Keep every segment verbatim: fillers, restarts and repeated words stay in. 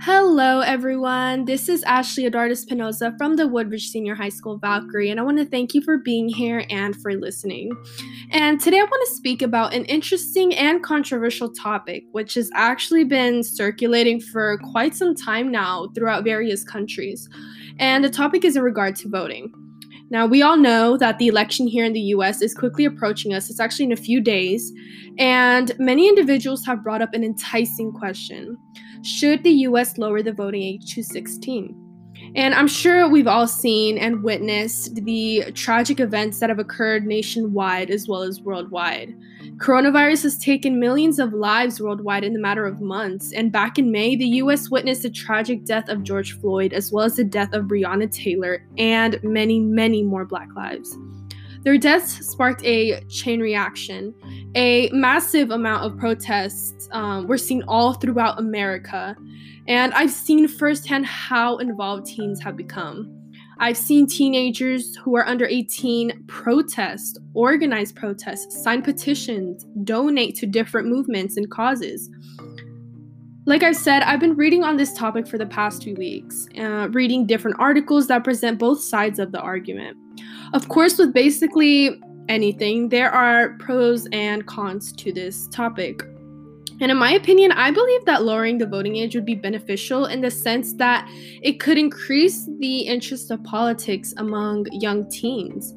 Hello everyone, this is Ashley Eduardo Espinoza from the Woodbridge Senior High School Valkyrie, and I want to thank you for being here and for listening. And today I want to speak about an interesting and controversial topic, which has actually been circulating for quite some time now throughout various countries. And the topic is in regard to voting. Now, we all know that the election here in the U S is quickly approaching us. It's actually in a few days. And many individuals have brought up an enticing question. Should the U S lower the voting age to sixteen? And I'm sure we've all seen and witnessed the tragic events that have occurred nationwide as well as worldwide. Coronavirus has taken millions of lives worldwide in the matter of months, and back in May, the U S witnessed the tragic death of George Floyd as well as the death of Breonna Taylor and many, many more Black lives. Their deaths sparked a chain reaction. A massive amount of protests um, were seen all throughout America. And I've seen firsthand how involved teens have become. I've seen teenagers who are under eighteen protest, organize protests, sign petitions, donate to different movements and causes. Like I said, I've been reading on this topic for the past few weeks, uh, reading different articles that present both sides of the argument. Of course, with basically anything, there are pros and cons to this topic. And in my opinion, I believe that lowering the voting age would be beneficial in the sense that it could increase the interest of politics among young teens.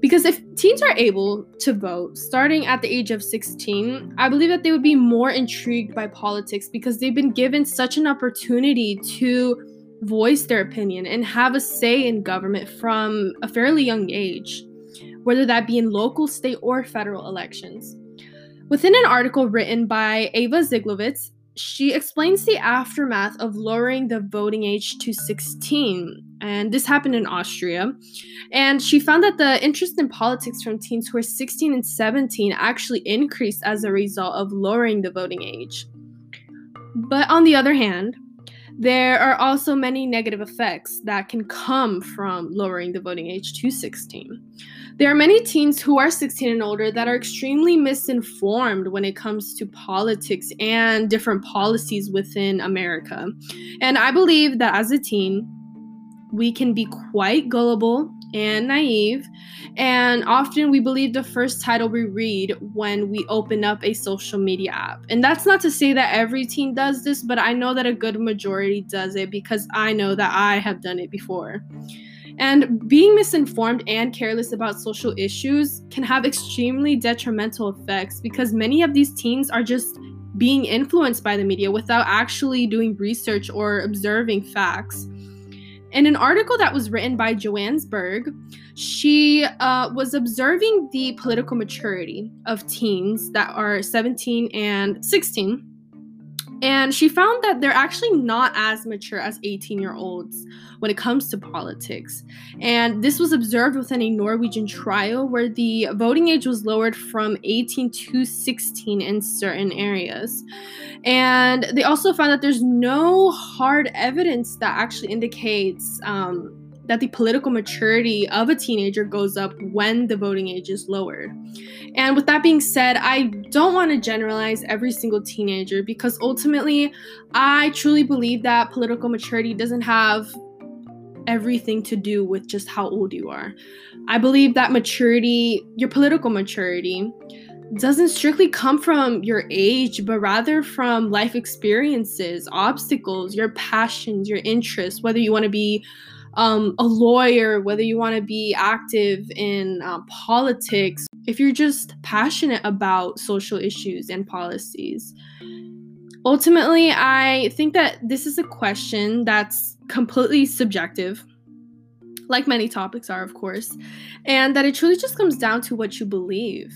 Because if teens are able to vote starting at the age of sixteen, I believe that they would be more intrigued by politics because they've been given such an opportunity to voice their opinion and have a say in government from a fairly young age, whether that be in local, state, or federal elections. Within an article written by Ava Zyglovitz, she explains the aftermath of lowering the voting age to sixteen, and this happened in Austria. And she found that the interest in politics from teens who are sixteen and seventeen actually increased as a result of lowering the voting age. But on the other hand, there are also many negative effects that can come from lowering the voting age to sixteen. There are many teens who are sixteen and older that are extremely misinformed when it comes to politics and different policies within America. And I believe that as a teen, we can be quite gullible and naive, and often we believe the first title we read when we open up a social media app. And that's not to say that every teen does this, but I know that a good majority does it because I know that I have done it before. And being misinformed and careless about social issues can have extremely detrimental effects because many of these teens are just being influenced by the media without actually doing research or observing facts. In an article that was written by Joannesburg, she uh, was observing the political maturity of teens that are seventeen and sixteen, and she found that they're actually not as mature as eighteen-year-olds when it comes to politics. And this was observed within a Norwegian trial where the voting age was lowered from eighteen to sixteen in certain areas. And they also found that there's no hard evidence that actually indicates um, that the political maturity of a teenager goes up when the voting age is lowered. And with that being said, I don't want to generalize every single teenager because ultimately, I truly believe that political maturity doesn't have everything to do with just how old you are. I believe that maturity, your political maturity, doesn't strictly come from your age, but rather from life experiences, obstacles, your passions, your interests, whether you want to be Um, a lawyer, whether you want to be active in uh, politics, if you're just passionate about social issues and policies. Ultimately, I think that this is a question that's completely subjective, like many topics are, of course, and that it truly just comes down to what you believe.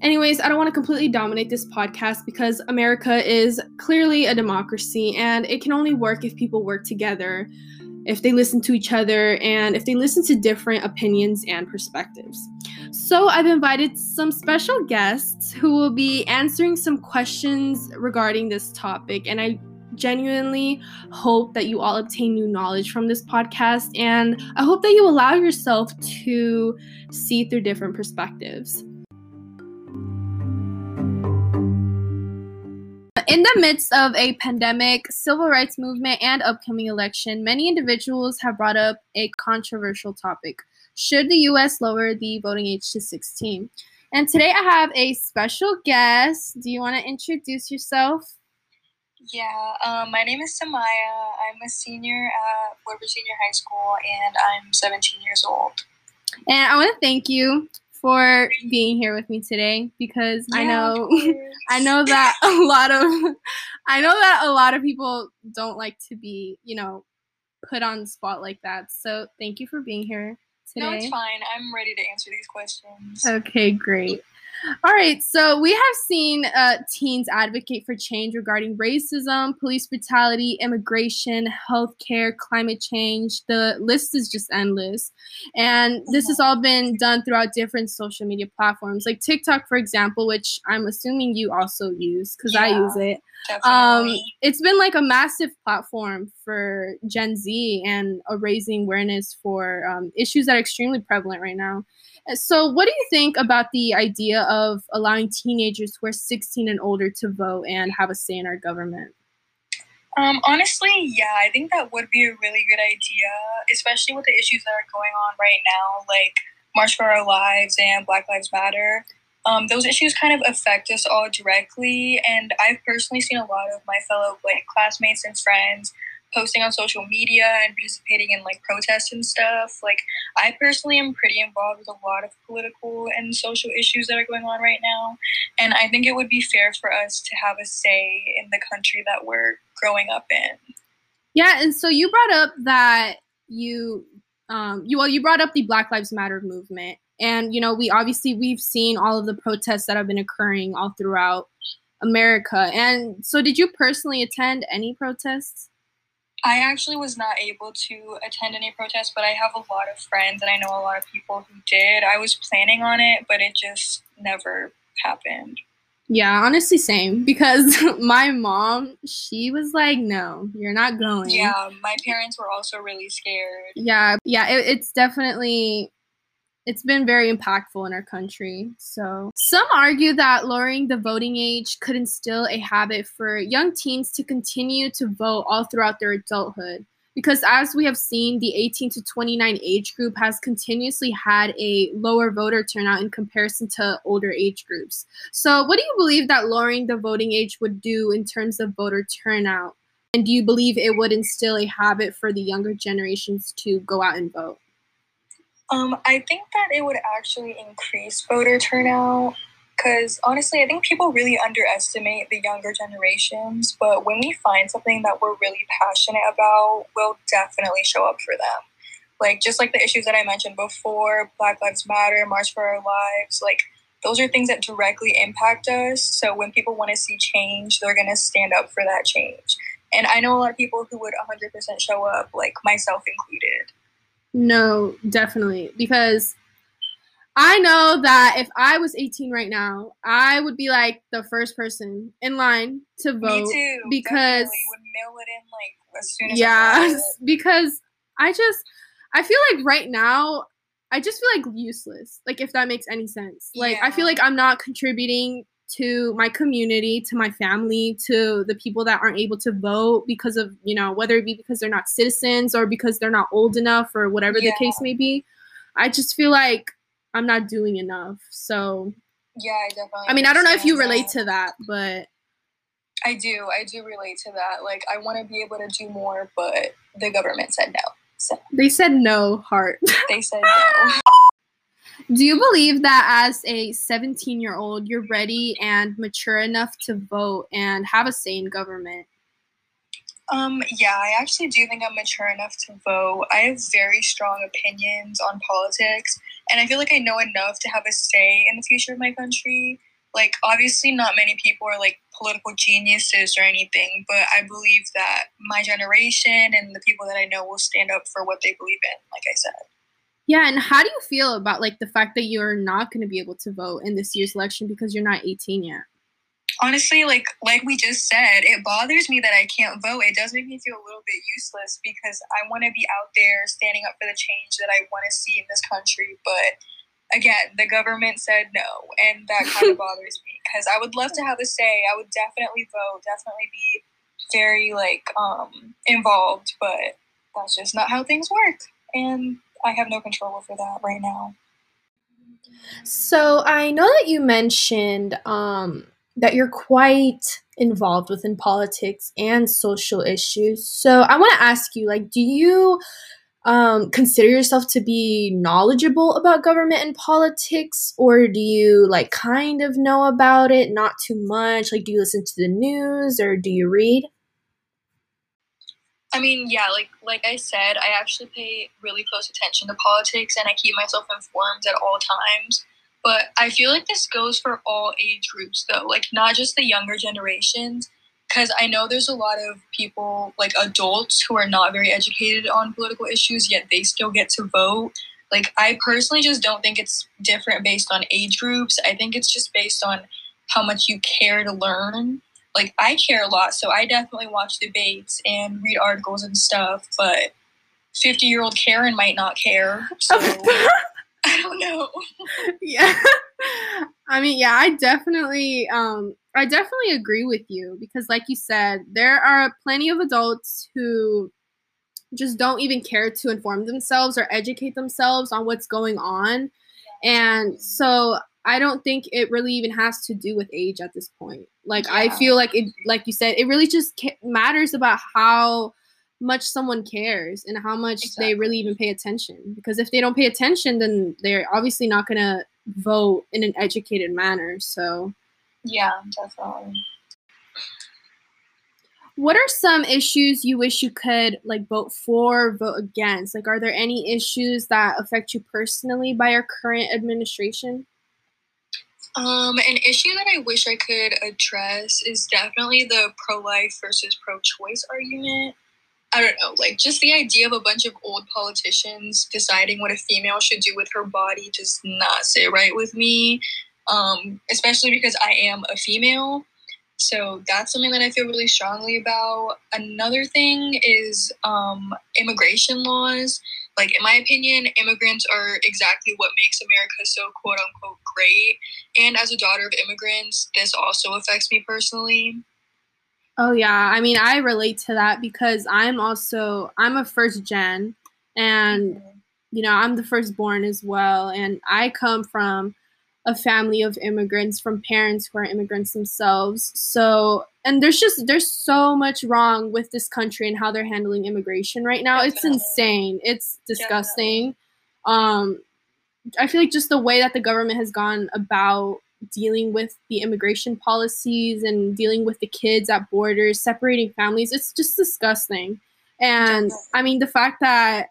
Anyways, I don't want to completely dominate this podcast because America is clearly a democracy and it can only work if people work together, if they listen to each other, and if they listen to different opinions and perspectives. So I've invited some special guests who will be answering some questions regarding this topic, and I genuinely hope that you all obtain new knowledge from this podcast, and I hope that you allow yourself to see through different perspectives. In the midst of a pandemic, civil rights movement, and upcoming election, many individuals have brought up a controversial topic. Should the U S lower the voting age to sixteen? And today I have a special guest. Do you want to introduce yourself? Yeah, um, my name is Samaya. I'm a senior at Weber Senior High School, and I'm seventeen years old. And I want to thank you for being here with me today, because yeah, I know I know that a lot of I know that a lot of people don't like to be, you know, put on the spot like that. So thank you for being here today. No, it's fine. I'm ready to answer these questions. Okay, great. All right, so we have seen uh, teens advocate for change regarding racism, police brutality, immigration, healthcare, climate change. The list is just endless. And this has all been done throughout different social media platforms, like TikTok, for example, which I'm assuming you also use, because yeah, I use it. Um, it's been like a massive platform for Gen Z and a raising awareness for um, issues that are extremely prevalent right now. So what do you think about the idea of allowing teenagers who are sixteen and older to vote and have a say in our government? Um, honestly, yeah, I think that would be a really good idea, especially with the issues that are going on right now, like March for Our Lives and Black Lives Matter. Um, those issues kind of affect us all directly, and I've personally seen a lot of my fellow like classmates and friends posting on social media and participating in like protests and stuff. Like, I personally am pretty involved with a lot of political and social issues that are going on right now, and I think it would be fair for us to have a say in the country that we're growing up in. Yeah, and so you brought up that you, um, you well, you brought up the Black Lives Matter movement, and you know, we obviously we've seen all of the protests that have been occurring all throughout America. And so, did you personally attend any protests? I actually was not able to attend any protests, but I have a lot of friends and I know a lot of people who did. I was planning on it, but it just never happened. Yeah, honestly, same. Because my mom, she was like, no, you're not going. Yeah, my parents were also really scared. Yeah, yeah, it, it's definitely... It's been very impactful in our country. So some argue that lowering the voting age could instill a habit for young teens to continue to vote all throughout their adulthood. Because as we have seen, the eighteen to twenty-nine age group has continuously had a lower voter turnout in comparison to older age groups. So what do you believe that lowering the voting age would do in terms of voter turnout? And do you believe it would instill a habit for the younger generations to go out and vote? Um, I think that it would actually increase voter turnout because, honestly, I think people really underestimate the younger generations. But when we find something that we're really passionate about, we'll definitely show up for them. Like, just like the issues that I mentioned before, Black Lives Matter, March for Our Lives, like, those are things that directly impact us. So when people want to see change, they're going to stand up for that change. And I know a lot of people who would one hundred percent show up, like myself included. No, definitely. Because I know that if I was eighteen right now, I would be like the first person in line to vote. Me too. Because definitely. Would mail it in like as soon as yeah, I because I just I feel like right now I just feel like useless. Like, if that makes any sense. Like, yeah. I feel like I'm not contributing to my community, to my family, to the people that aren't able to vote because of, you know, whether it be because they're not citizens or because they're not old enough or whatever yeah. the case may be. I just feel like I'm not doing enough. So, yeah, I definitely. I mean, I don't know if you relate that. to that, but. I do. I do relate to that. Like, I want to be able to do more, but the government said no. So. They said no, heart. They said no. Do you believe that as a seventeen-year-old, you're ready and mature enough to vote and have a say in government? Um, yeah, I actually do think I'm mature enough to vote. I have very strong opinions on politics, and I feel like I know enough to have a say in the future of my country. Like, obviously not many people are, like, political geniuses or anything, but I believe that my generation and the people that I know will stand up for what they believe in, like I said. Yeah, and how do you feel about, like, the fact that you're not going to be able to vote in this year's election because you're not eighteen yet? Honestly, like like we just said, it bothers me that I can't vote. It does make me feel a little bit useless because I want to be out there standing up for the change that I want to see in this country, but again, the government said no, and that kind of bothers me, because I would love to have a say. I would definitely vote, definitely be very, like, um, involved, but that's just not how things work, and I have no control over that right now. So I know that you mentioned um, that you're quite involved within politics and social issues. So I want to ask you, like, do you um, consider yourself to be knowledgeable about government and politics, or do you, like, kind of know about it, not too much? Like, do you listen to the news, or do you read? I mean, yeah, like like I said, I actually pay really close attention to politics, and I keep myself informed at all times. But I feel like this goes for all age groups, though, like not just the younger generations, because I know there's a lot of people, like adults, who are not very educated on political issues, yet they still get to vote. Like, I personally just don't think it's different based on age groups. I think it's just based on how much you care to learn. Like, I care a lot, so I definitely watch debates and read articles and stuff, but fifty-year-old Karen might not care, so I don't know. Yeah. I mean, yeah, I definitely, um, I definitely agree with you, because like you said, there are plenty of adults who just don't even care to inform themselves or educate themselves on what's going on, yeah. And so I don't think it really even has to do with age at this point. Like, yeah. I feel like it, like you said, it really just ca- matters about how much someone cares and how much exactly. They really even pay attention. Because if they don't pay attention, then they're obviously not going to vote in an educated manner. So, yeah, definitely. What are some issues you wish you could, like, vote for, vote against? Like, are there any issues that affect you personally by our current administration? Um, an issue that I wish I could address is definitely the pro-life versus pro-choice argument. I don't know, like, just the idea of a bunch of old politicians deciding what a female should do with her body does not sit right with me, um, especially because I am a female. So that's something that I feel really strongly about. Another thing is um, immigration laws. Like, in my opinion, immigrants are exactly what makes America so quote-unquote great. And as a daughter of immigrants, this also affects me personally. Oh, yeah. I mean, I relate to that because I'm also, I'm a first gen. And, mm-hmm. you know, I'm the firstborn as well. And I come from a family of immigrants, from parents who are immigrants themselves. So, and there's just, there's so much wrong with this country and how they're handling immigration right now. Definitely. It's insane. It's disgusting. Um, I feel like just the way that the government has gone about dealing with the immigration policies and dealing with the kids at borders, separating families, it's just disgusting. And Definitely. I mean, the fact that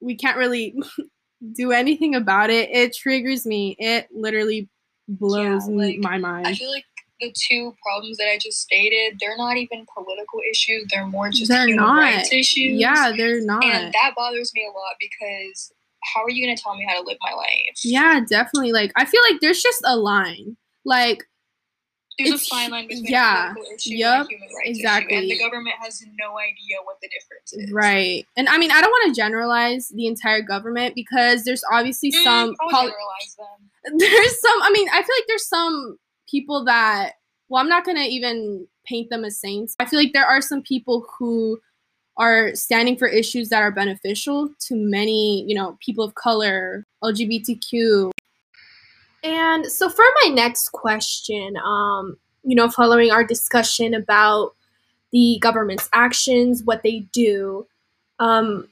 we can't really do anything about it, it triggers me. It literally blows yeah, like, my mind. I feel like the two problems that I just stated, they're not even political issues. They're more just they're human not. rights issues. Yeah, they're not. And that bothers me a lot because how are you going to tell me how to live my life? Yeah, definitely. Like, I feel like there's just a line. Like, there's it's, a fine line between yeah, political issues yep, and human rights exactly. issues. And the government has no idea what the difference is. Right. And I mean, I don't want to generalize the entire government because there's obviously mm, some... I'll poli- generalize them. There's some... I mean, I feel like there's some people that... Well, I'm not going to even paint them as saints. I feel like there are some people who are standing for issues that are beneficial to many, you know, people of color, L G B T Q. And so for my next question, um, you know, following our discussion about the government's actions, what they do, um,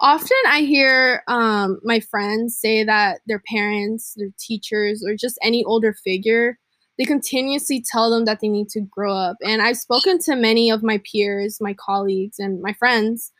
often I hear um, my friends say that their parents, their teachers, or just any older figure, they continuously tell them that they need to grow up. And I've spoken to many of my peers, my colleagues, and my friends,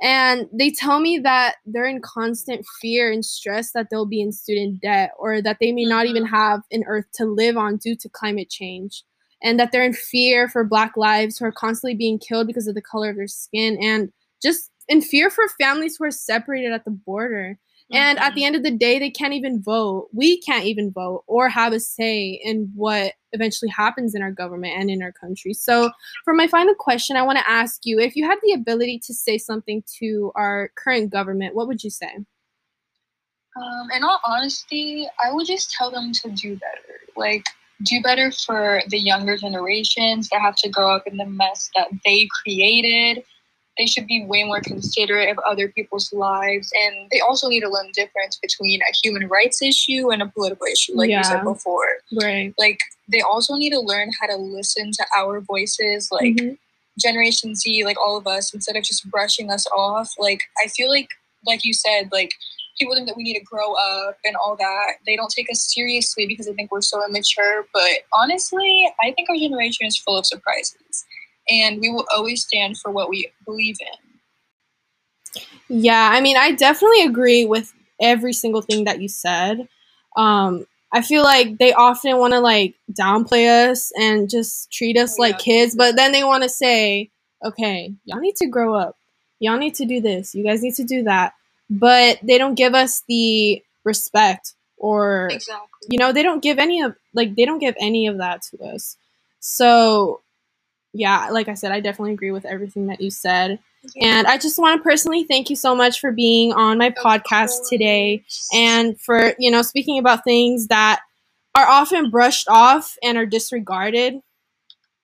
and they tell me that they're in constant fear and stress that they'll be in student debt or that they may not even have an earth to live on due to climate change, and that they're in fear for Black lives who are constantly being killed because of the color of their skin, and just in fear for families who are separated at the border. Mm-hmm. And at the end of the day, they can't even vote. We can't even vote or have a say in what eventually happens in our government and in our country. So for my final question, I want to ask you, if you had the ability to say something to our current government, what would you say? Um, in all honesty, I would just tell them to do better. Like, do better for the younger generations that have to grow up in the mess that they created. They should be way more considerate of other people's lives. And they also need to learn the difference between a human rights issue and a political issue, like yeah. you said before. Right. Like, they also need to learn how to listen to our voices, like mm-hmm. Generation Z, like all of us, instead of just brushing us off. Like, I feel like, like you said, like, people think that we need to grow up and all that. They don't take us seriously because they think we're so immature. But honestly, I think our generation is full of surprises. And we will always stand for what we believe in. Yeah, I mean, I definitely agree with every single thing that you said. Um, I feel like they often want to, like, downplay us and just treat us oh, like yeah. kids. But then they want to say, okay, y'all need to grow up. Y'all need to do this. You guys need to do that. But they don't give us the respect or, exactly. you know, they don't give any of, like, they don't give any of that to us. So, yeah, like I said, I definitely agree with everything that you said. Yeah. And I just want to personally thank you so much for being on my podcast today and for, you know, speaking about things that are often brushed off and are disregarded.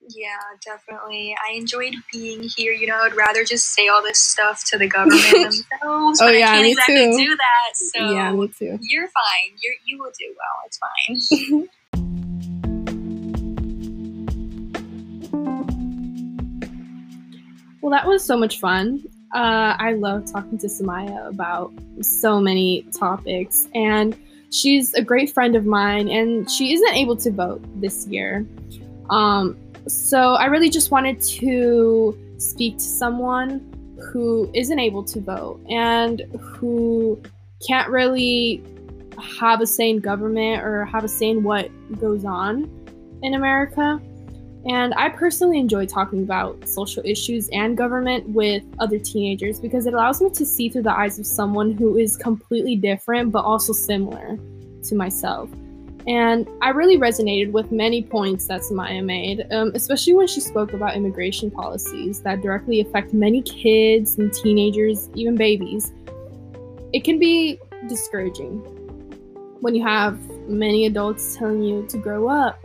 Yeah, definitely. I enjoyed being here. You know, I'd rather just say all this stuff to the government themselves. oh, but yeah, I can't me exactly too. do that. So yeah, me too. You're fine. You're, you will do well. It's fine. Well, that was so much fun. Uh, I love talking to Samaya about so many topics, and she's a great friend of mine, and she isn't able to vote this year. Um, so I really just wanted to speak to someone who isn't able to vote and who can't really have a say in government or have a say in what goes on in America. And I personally enjoy talking about social issues and government with other teenagers because it allows me to see through the eyes of someone who is completely different but also similar to myself. And I really resonated with many points that Samaya made, um, especially when she spoke about immigration policies that directly affect many kids and teenagers, even babies. It can be discouraging when you have many adults telling you to grow up,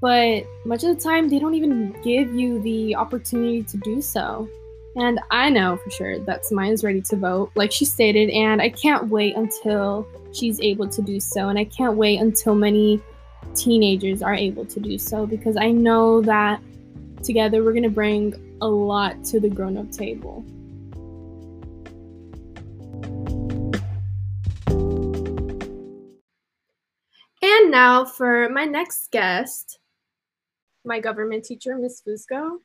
but much of the time, they don't even give you the opportunity to do so. And I know for sure that Samaya is ready to vote, like she stated, and I can't wait until she's able to do so. And I can't wait until many teenagers are able to do so, because I know that together we're going to bring a lot to the grown-up table. And now for my next guest, my government teacher, Miz Fusco.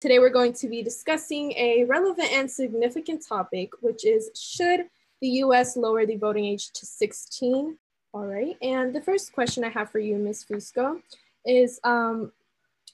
Today we're going to be discussing a relevant and significant topic, which is, should the U S lower the voting age to sixteen? All right, and the first question I have for you, Miz Fusco, is, um,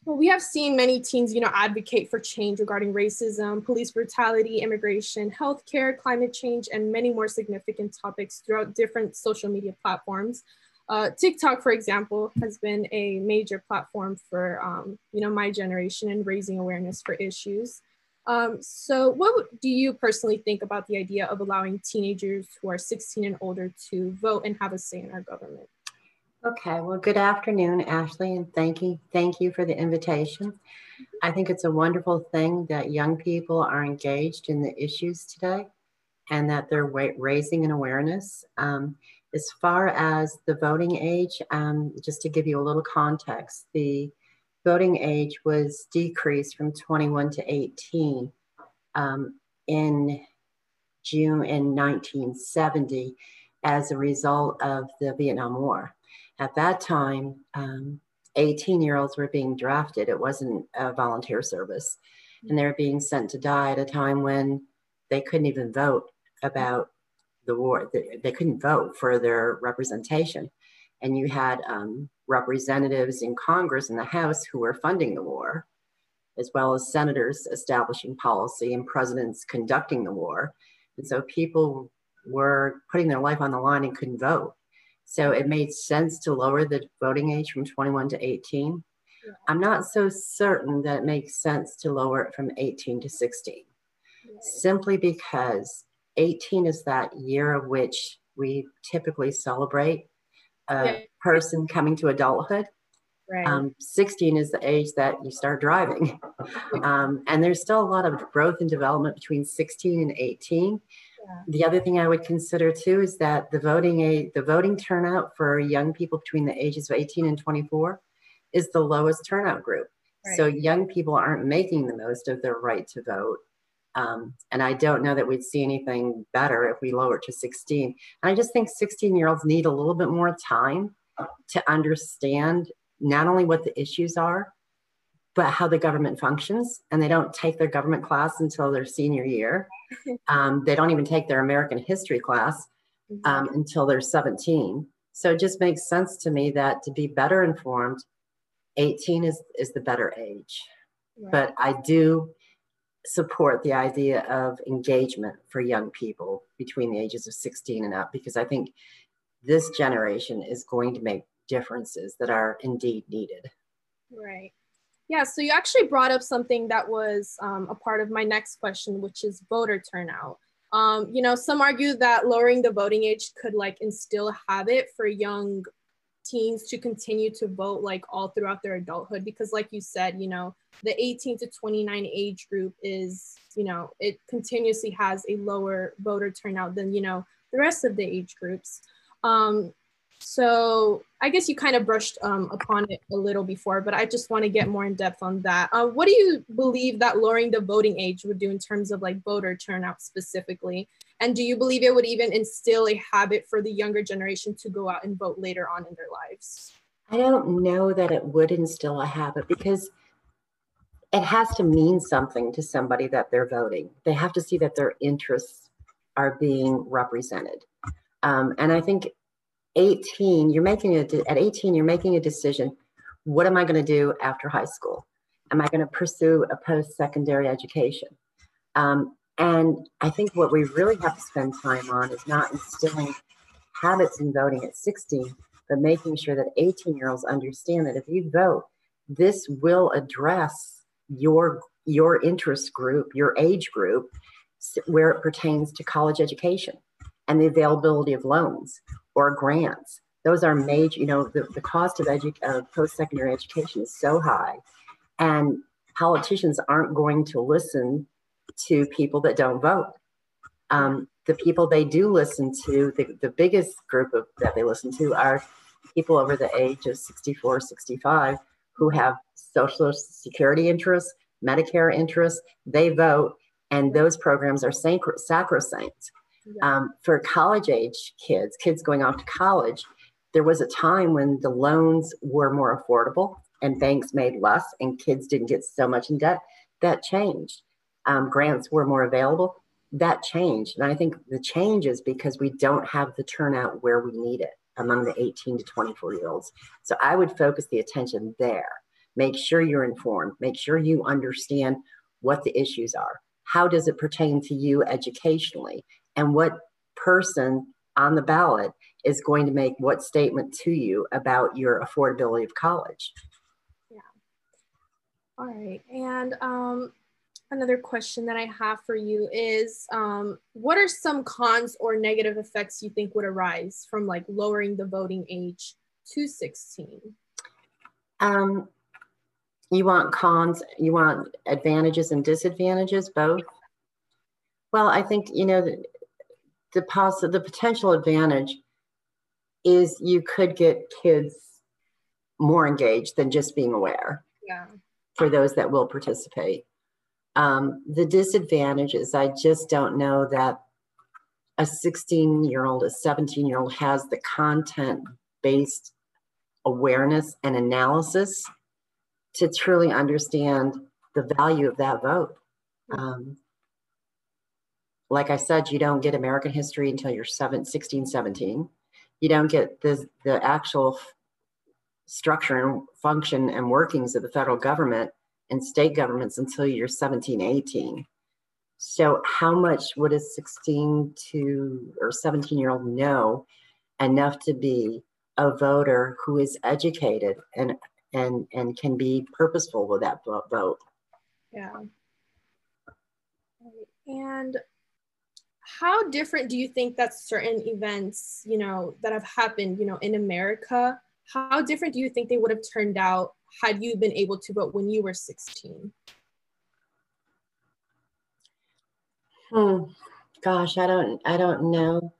well, we have seen many teens, you know, advocate for change regarding racism, police brutality, immigration, healthcare, climate change, and many more significant topics throughout different social media platforms. Uh, TikTok, for example, has been a major platform for, um, you know, my generation in raising awareness for issues. Um, so what do you personally think about the idea of allowing teenagers who are sixteen and older to vote and have a say in our government? Okay, well, good afternoon, Ashley, and thank you, thank you for the invitation. I think it's a wonderful thing that young people are engaged in the issues today and that they're raising an awareness. Um, As far as the voting age, um, just to give you a little context, the voting age was decreased from twenty-one to eighteen um, in June in nineteen seventy as a result of the Vietnam War. At that time, um, eighteen-year-olds were being drafted. It wasn't a volunteer service. And they were being sent to die at a time when they couldn't even vote about the war. They couldn't vote for their representation. And you had um, representatives in Congress and the House who were funding the war, as well as senators establishing policy and presidents conducting the war. And so people were putting their life on the line and couldn't vote. So it made sense to lower the voting age from twenty-one to eighteen. Yeah. I'm not so certain that it makes sense to lower it from eighteen to sixteen, yeah. simply because eighteen is that year of which we typically celebrate a yeah. person coming to adulthood. Right. Um, sixteen is the age that you start driving. Um, and there's still a lot of growth and development between sixteen and eighteen. Yeah. The other thing I would consider too is that the voting age, the voting turnout for young people between the ages of eighteen and twenty-four is the lowest turnout group. Right. So young people aren't making the most of their right to vote. Um, and I don't know that we'd see anything better if we lower it to sixteen. And I just think sixteen year olds need a little bit more time to understand not only what the issues are, but how the government functions. And they don't take their government class until their senior year. Um, they don't even take their American history class um, until they're seventeen. So it just makes sense to me that to be better informed, eighteen is, is the better age. Yeah. But I do support the idea of engagement for young people between the ages of sixteen and up, because I think this generation is going to make differences that are indeed needed. Right. Yeah, so you actually brought up something that was um, a part of my next question, which is voter turnout. Um, you know, some argue that lowering the voting age could like instill a habit for young teens to continue to vote like all throughout their adulthood, because like you said, you know, the eighteen to twenty-nine age group is, you know, it continuously has a lower voter turnout than, you know, the rest of the age groups. Um, so I guess you kind of brushed um, upon it a little before, but I just want to get more in depth on that. Uh, what do you believe that lowering the voting age would do in terms of like voter turnout specifically? And do you believe it would even instill a habit for the younger generation to go out and vote later on in their lives? I don't know that it would instill a habit, because it has to mean something to somebody that they're voting. They have to see that their interests are being represented. Um, and I think eighteen, you're making a de- at eighteen, you're making a decision. What am I going to do after high school? Am I going to pursue a post-secondary education? Um, And I think what we really have to spend time on is not instilling habits in voting at sixteen, but making sure that eighteen year olds understand that if you vote, this will address your, your interest group, your age group, where it pertains to college education and the availability of loans or grants. Those are major, you know, the, the cost of, edu- of post-secondary education is so high, and politicians aren't going to listen to people that don't vote. Um, the people they do listen to, the, the biggest group of, that they listen to are people over the age of sixty-four, sixty-five, who have Social Security interests, Medicare interests. They vote, and those programs are sacro- sacrosanct. Um, for college age kids, kids going off to college, there was a time when the loans were more affordable and banks made less and kids didn't get so much in debt. That changed. Um, grants were more available. That changed. And I think the change is because we don't have the turnout where we need it among the eighteen to twenty-four year olds. So I would focus the attention there. Make sure you're informed. Make sure you understand what the issues are. How does it pertain to you educationally? And what person on the ballot is going to make what statement to you about your affordability of college? Yeah. All right. And, um, another question that I have for you is, um, what are some cons or negative effects you think would arise from like lowering the voting age to sixteen? Um, you want cons, you want advantages and disadvantages, both? Well, I think, you know, the, the, poss- the potential advantage is you could get kids more engaged than just being aware. Yeah. For those that will participate. Um, the disadvantage is I just don't know that a sixteen year old, a seventeen year old has the content based awareness and analysis to truly understand the value of that vote. Um, like I said, you don't get American history until you're seven, sixteen, seventeen. You don't get the, the actual f- structure and function and workings of the federal government and state governments until you're seventeen, eighteen. So how much would a sixteen to or seventeen year old know enough to be a voter who is educated and and and can be purposeful with that vote? Yeah. And how different do you think that certain events, you know, that have happened, you know, in America, how different do you think they would have turned out had you been able to vote when you were sixteen? Hmm. Gosh, I don't, I don't know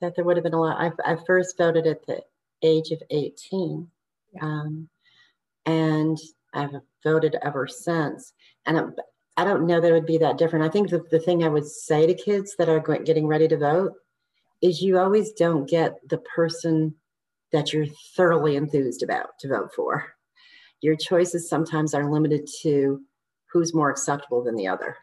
that there would have been a lot. I, I first voted at the age of eighteen, um, and I've voted ever since. And it, I don't know that it would be that different. I think the, the thing I would say to kids that are getting ready to vote is you always don't get the person that you're thoroughly enthused about to vote for. Your choices sometimes are limited to who's more acceptable than the other.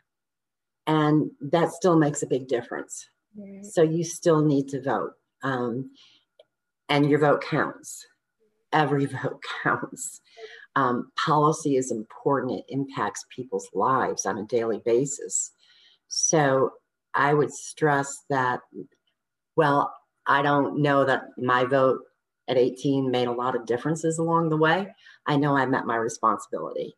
And that still makes a big difference. Right. So you still need to vote. Um, and your vote counts. Every vote counts. Um, policy is important. It impacts people's lives on a daily basis. So I would stress that, well, I don't know that my vote at eighteen made a lot of differences along the way. I know I met my responsibility.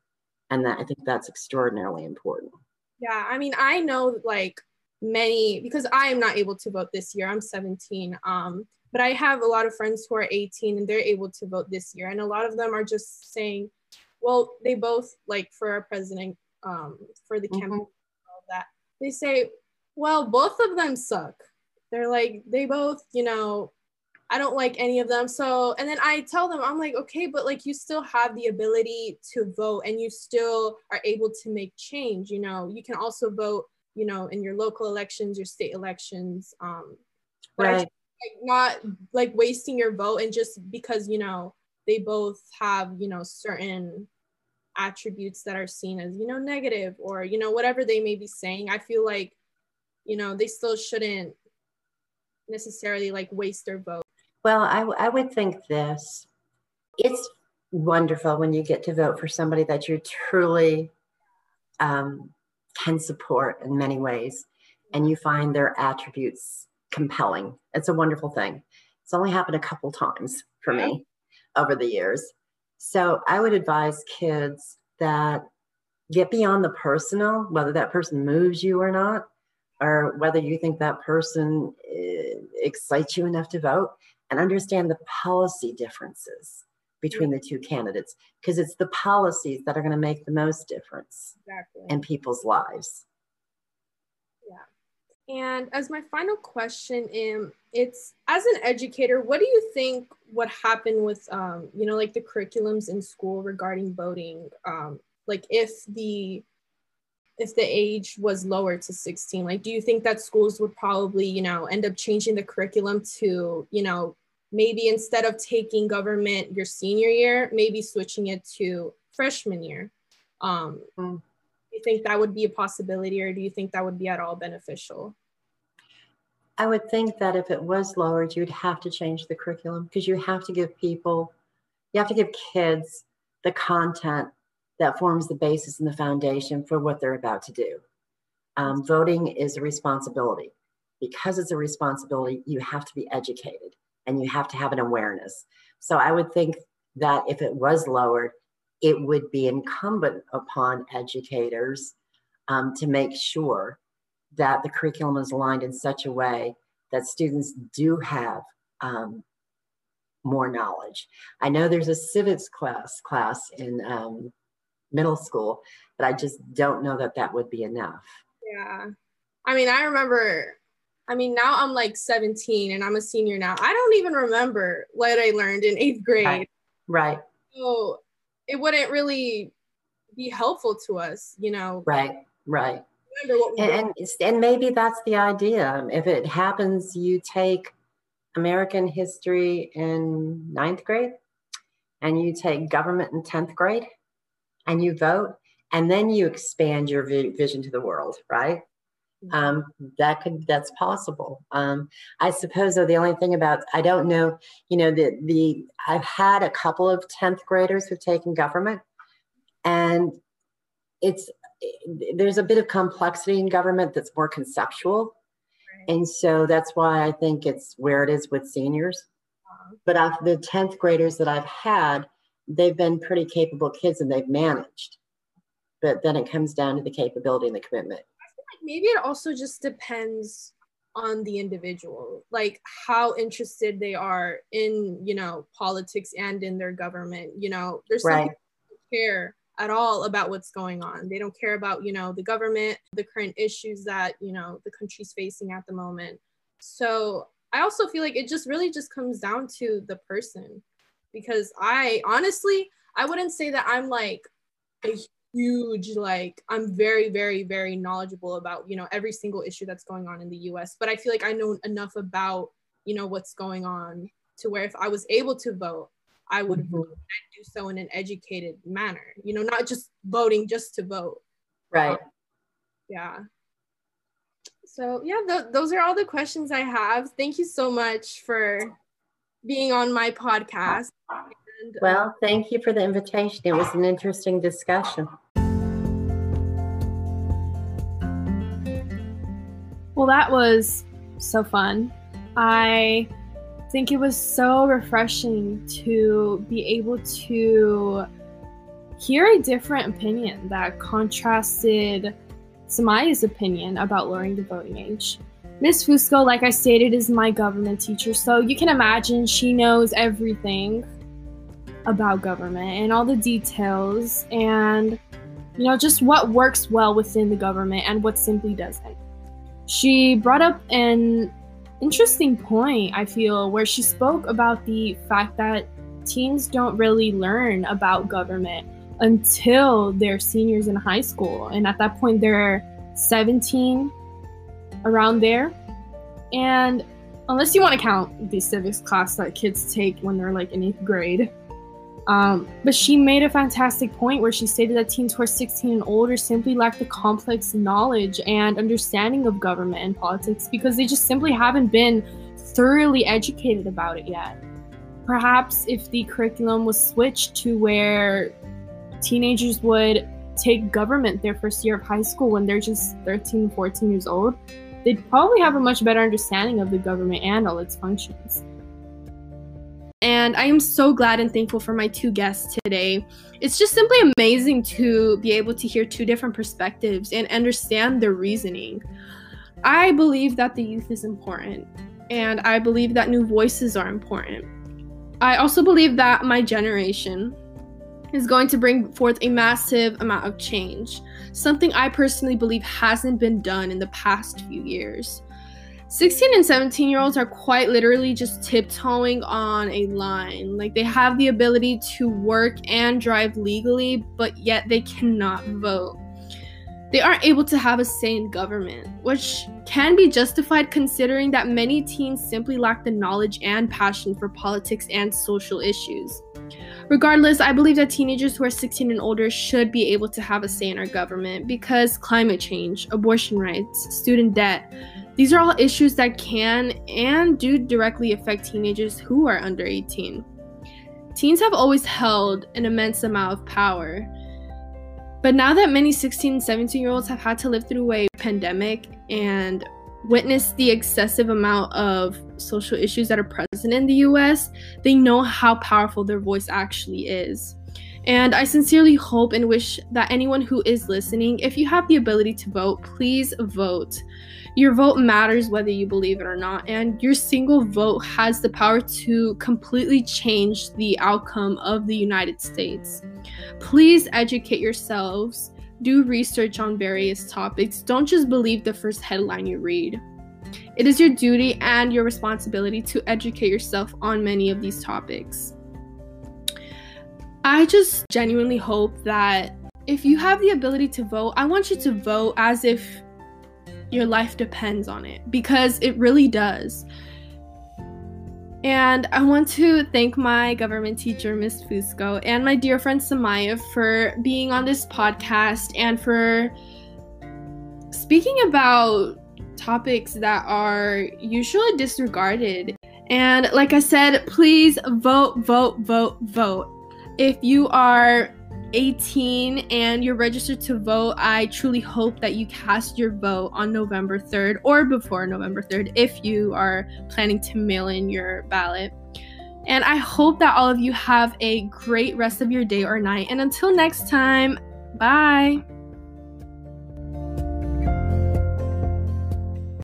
And that, I think that's extraordinarily important. Yeah, I mean, I know like many, because I am not able to vote this year, I'm seventeen, um, but I have a lot of friends who are eighteen and they're able to vote this year. And a lot of them are just saying, well, they both like for our president, um, for the campaign, mm-hmm. and all that, they say, well, both of them suck. They're like, they both, you know, I don't like any of them. So, and then I tell them, I'm like, okay, but like you still have the ability to vote and you still are able to make change. You know, you can also vote, you know, in your local elections, your state elections, um, but right. I just, like, not like wasting your vote. And just because, you know, they both have, you know, certain attributes that are seen as, you know, negative or, you know, whatever they may be saying, I feel like, you know, they still shouldn't necessarily like waste their vote. Well, I, I would think this, it's wonderful when you get to vote for somebody that you truly um, can support in many ways, and you find their attributes compelling. It's a wonderful thing. It's only happened a couple times for me over the years. So I would advise kids that get beyond the personal, whether that person moves you or not, or whether you think that person excites you enough to vote, and understand the policy differences between the two candidates, because it's the policies that are going to make the most difference exactly. in people's lives. Yeah. And as my final question, um, it's, as an educator, what do you think would happen with, um, you know, like the curriculums in school regarding voting? Um, like if the, if the age was lower to sixteen, like, do you think that schools would probably, you know, end up changing the curriculum to, you know, maybe instead of taking government your senior year, maybe switching it to freshman year? Um, mm-hmm. Do you think that would be a possibility, or do you think that would be at all beneficial? I would think that if it was lowered, you'd have to change the curriculum, because you have to give people, you have to give kids the content that forms the basis and the foundation for what they're about to do. Um, voting is a responsibility. Because it's a responsibility, you have to be educated and you have to have an awareness. So I would think that if it was lowered, it would be incumbent upon educators um, to make sure that the curriculum is aligned in such a way that students do have um, more knowledge. I know there's a civics class class in um, middle school, but I just don't know that that would be enough. Yeah. I mean, I remember, I mean, now I'm like seventeen and I'm a senior now. I don't even remember what I learned in eighth grade. Right. Right. So it wouldn't really be helpful to us, you know? Right. Right. Remember what we and, and, and maybe that's the idea. If it happens, you take American history in ninth grade and you take government in tenth grade, and you vote, and then you expand your vision to the world, right? Um, that could, that's possible. Um, I suppose though, the only thing about, I don't know, you know, the, the, I've had a couple of tenth graders who've taken government, and it's, there's a bit of complexity in government that's more conceptual. Right. And so that's why I think it's where it is with seniors. Uh-huh. But after the tenth graders that I've had, they've been pretty capable kids and they've managed, but then it comes down to the capability and the commitment. I feel like maybe it also just depends on the individual, like how interested they are in, you know, politics and in their government. You know, there's right. some people who don't care at all about what's going on. They don't care about, you know, the government, the current issues that, you know, the country's facing at the moment. So I also feel like it just really just comes down to the person, because I honestly, I wouldn't say that I'm like a huge, like I'm very, very, very knowledgeable about, you know, every single issue that's going on in the U S, but I feel like I know enough about, you know, what's going on to where if I was able to vote, I would mm-hmm. vote and do so in an educated manner, you know, not just voting just to vote. Right. Um, yeah. So yeah, th- those are all the questions I have. Thank you so much for being on my podcast. And, well, um, thank you for the invitation. It was an interesting discussion. Well, that was so fun. I think it was so refreshing to be able to hear a different opinion that contrasted Samaya's opinion about lowering the voting age. Miz Fusco, like I stated, is my government teacher, so you can imagine she knows everything about government and all the details and, you know, just what works well within the government and what simply doesn't. She brought up an interesting point, I feel, where she spoke about the fact that teens don't really learn about government until they're seniors in high school, and at that point they're seventeen, around there. And unless you want to count the civics class that kids take when they're like in eighth grade, um, but she made a fantastic point where she stated that teens who are sixteen and older simply lack the complex knowledge and understanding of government and politics because they just simply haven't been thoroughly educated about it yet. Perhaps if the curriculum was switched to where teenagers would take government their first year of high school when they're just thirteen, fourteen years old, they'd probably have a much better understanding of the government and all its functions. And I am so glad and thankful for my two guests today. It's just simply amazing to be able to hear two different perspectives and understand their reasoning. I believe that the youth is important, and I believe that new voices are important. I also believe that my generation is going to bring forth a massive amount of change, something I personally believe hasn't been done in the past few years. sixteen and seventeen year olds are quite literally just tiptoeing on a line. Like, they have the ability to work and drive legally, but yet they cannot vote. They aren't able to have a say in government, which can be justified considering that many teens simply lack the knowledge and passion for politics and social issues. Regardless, I believe that teenagers who are sixteen and older should be able to have a say in our government because climate change, abortion rights, student debt, these are all issues that can and do directly affect teenagers who are under eighteen. Teens have always held an immense amount of power, but now that many sixteen and seventeen year olds have had to live through a pandemic and witness the excessive amount of social issues that are present in the U S, they know how powerful their voice actually is. And I sincerely hope and wish that anyone who is listening, if you have the ability to vote, please vote. Your vote matters whether you believe it or not, and your single vote has the power to completely change the outcome of the United States. Please educate yourselves. Do research on various topics. Don't just believe the first headline you read. It is your duty and your responsibility to educate yourself on many of these topics. I just genuinely hope that if you have the ability to vote, I want you to vote as if your life depends on it, because it really does. And I want to thank my government teacher, Miz Fusco, and my dear friend Samaya for being on this podcast and for speaking about topics that are usually disregarded. And like I said, please vote, vote, vote, vote. If you are eighteen and you're registered to vote, I truly hope that you cast your vote on November third or before November third if you are planning to mail in your ballot. And I hope that all of you have a great rest of your day or night. And until next time, bye.